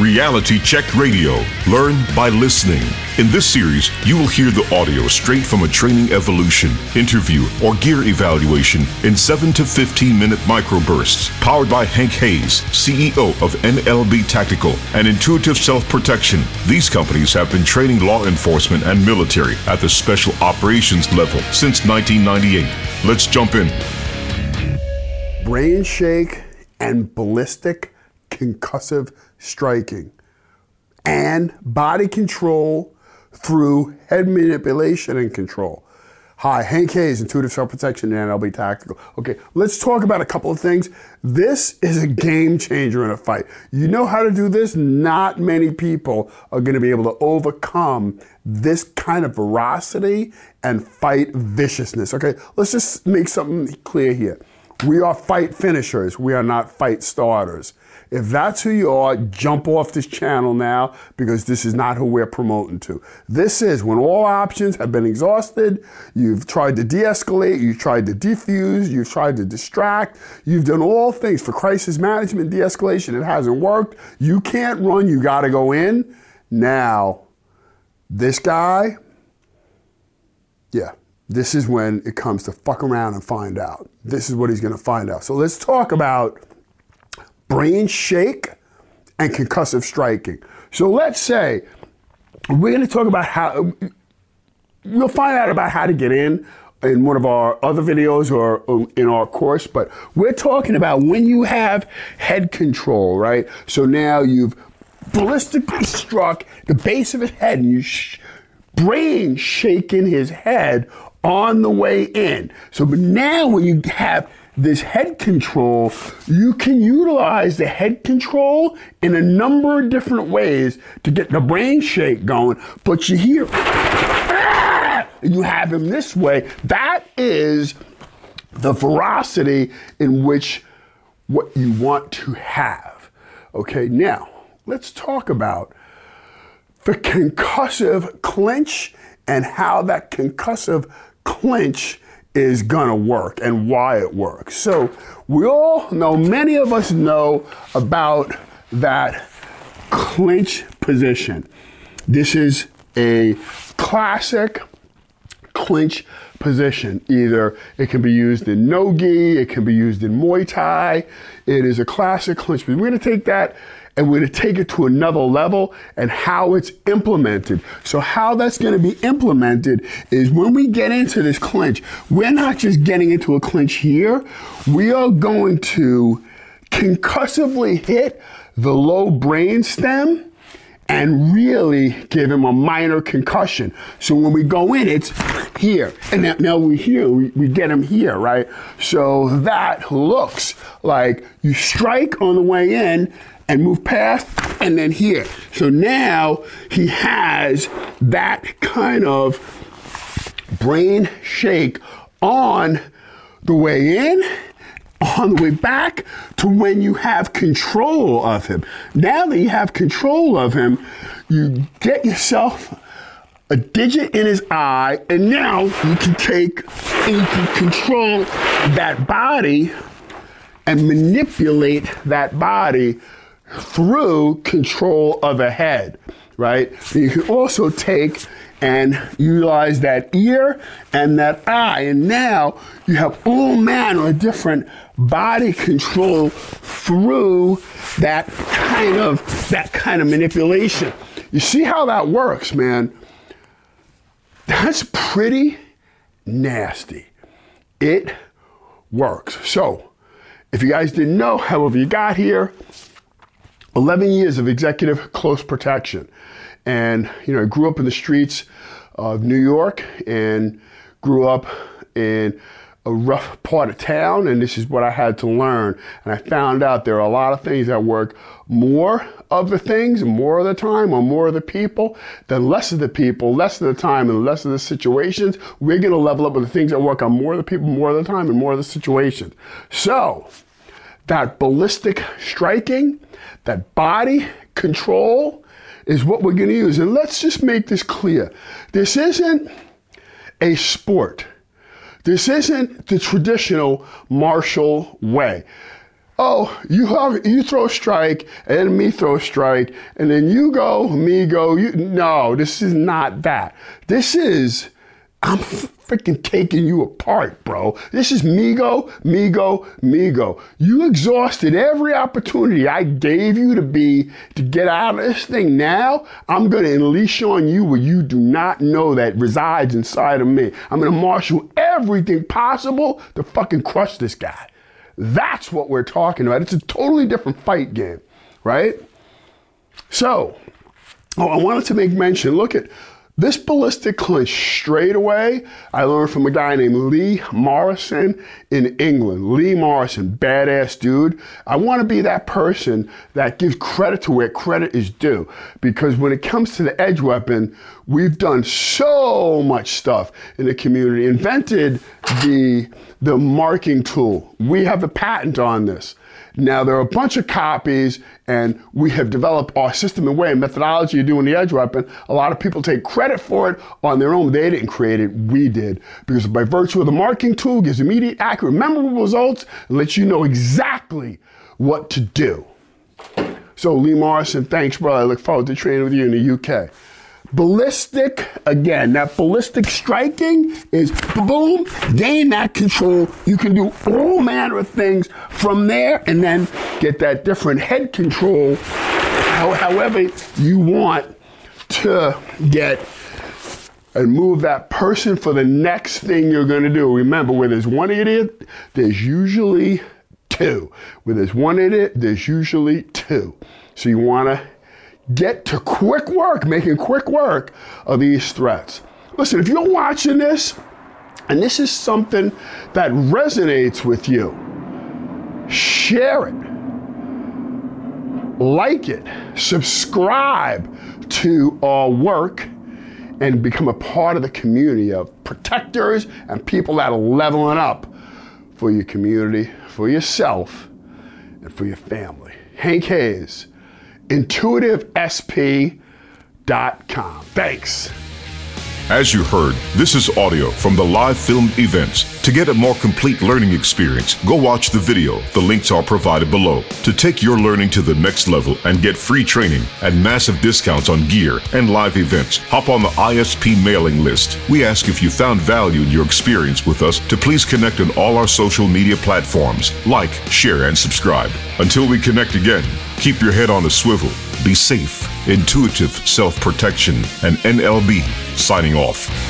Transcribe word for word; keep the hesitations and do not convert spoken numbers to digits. Reality Check Radio. Learn by listening. In this series, you will hear the audio straight from a training evolution, interview, or gear evaluation in seven to fifteen minute microbursts. Powered by Hank Hayes, C E O of N L B Tactical and Intuitive Self-Protection, these companies have been training law enforcement and military at the special operations level since nineteen ninety-eight. Let's jump in. Brain shake and ballistic concussive striking and body control through head manipulation and control. Hi, Hank Hayes, Intuitive Self-Protection and N L B Tactical. Okay, let's talk about a couple of things. This is a game changer in a fight. You know how to do this? Not many people are going to be able to overcome this kind of ferocity and fight viciousness. Okay, let's just make something clear here. We are fight finishers. We are not fight starters. If that's who you are, jump off this channel now, because this is not who we're promoting to. This is when all options have been exhausted, you've tried to de-escalate, you've tried to defuse, you've tried to distract, you've done all things for crisis management, de-escalation, it hasn't worked, you can't run, you gotta go in. Now, this guy, yeah, this is when it comes to fuck around and find out. This is what he's gonna find out. So let's talk about brain shake and concussive striking. So let's say we're going to talk about how we'll find out about how to get in in one of our other videos or in our course, but we're talking about when you have head control, right? So now you've ballistically struck the base of his head and you sh- brain shaking his head on the way in. So but now when you have this head control, you can utilize the head control in a number of different ways to get the brain shake going, but you hear, ah! You have him this way. That is the ferocity in which what you want to have. Okay, now let's talk about the concussive clinch and how that concussive clinch is gonna work and why it works. So we all know, many of us know about that clinch position. This is a classic clinch position. Either it can be used in no-gi, it can be used in Muay Thai. It is a classic clinch position. We're gonna take that and we're gonna take it to another level and how it's implemented. So how that's gonna be implemented is when we get into this clinch, we're not just getting into a clinch here, we are going to concussively hit the low brain stem and really give him a minor concussion. So when we go in, it's here. And now, now we're here, we, we get him here, right? So that looks like you strike on the way in, and move past, and then here. So now he has that kind of brain shake on the way in, on the way back, to when you have control of him. Now that you have control of him, you get yourself a digit in his eye, and now you can take and you can control that body and manipulate that body through control of a head, right? You can also take and utilize that ear and that eye, and now you have all manner of different body control through that kind of that kind of manipulation. You see how that works, man? That's pretty nasty. It works. So, if you guys didn't know, however you got here, eleven years of executive close protection. And, you know, I grew up in the streets of New York and grew up in a rough part of town, and this is what I had to learn. And I found out there are a lot of things that work. More of the things, more of the time, or more of the people, than less of the people, less of the time, and less of the situations. We're going to level up with the things that work on more of the people, more of the time, and more of the situations. So, that ballistic striking, that body control is what we're going to use. And let's just make this clear. This isn't a sport. This isn't the traditional martial way. oh, you have, you throw a strike and me throw a strike, and then you go, me go. You no, this is not that. This is, I'm freaking taking you apart, bro. This is me go, me go, me go. You exhausted every opportunity I gave you to be, to get out of this thing. Now I'm going to unleash on you what you do not know that resides inside of me. I'm going to marshal everything possible to fucking crush this guy. That's what we're talking about. It's a totally different fight game, right? So, oh, I wanted to make mention, look at this ballistic clinch straight away. I learned from a guy named Lee Morrison in England. Lee Morrison, badass dude. I want to be that person that gives credit to where credit is due, because when it comes to the edge weapon, we've done so much stuff in the community, invented the, the marking tool. We have a patent on this. Now, there are a bunch of copies, and we have developed our system and way and methodology of doing the edge weapon. A lot of people take credit for it on their own. They didn't create it. We did. Because by virtue of the marking tool, gives immediate, accurate, memorable results, and lets you know exactly what to do. So, Lee Morrison, thanks, brother. I look forward to training with you in the U K. Ballistic, again, that ballistic striking is boom, gain that control. You can do all manner of things from there and then get that different head control however you want to get and move that person for the next thing you're going to do. Remember, where there's one idiot, there's usually two. Where there's one idiot, there's usually two. So you want to get to quick work, making quick work of these threats. Listen, if you're watching this, and this is something that resonates with you, share it, like it, subscribe to our work, and become a part of the community of protectors and people that are leveling up for your community, for yourself, and for your family. Hank Hayes. intuitive s p dot com. Thanks. As you heard, this is audio from the live filmed events. To get a more complete learning experience, go watch the video. The links are provided below. To take your learning to the next level and get free training and massive discounts on gear and live events, hop on the I S P mailing list. We ask if you found value in your experience with us to please connect on all our social media platforms. Like, share, and subscribe. Until we connect again, keep your head on a swivel. Be safe. Intuitive Self-Protection and N L B signing off.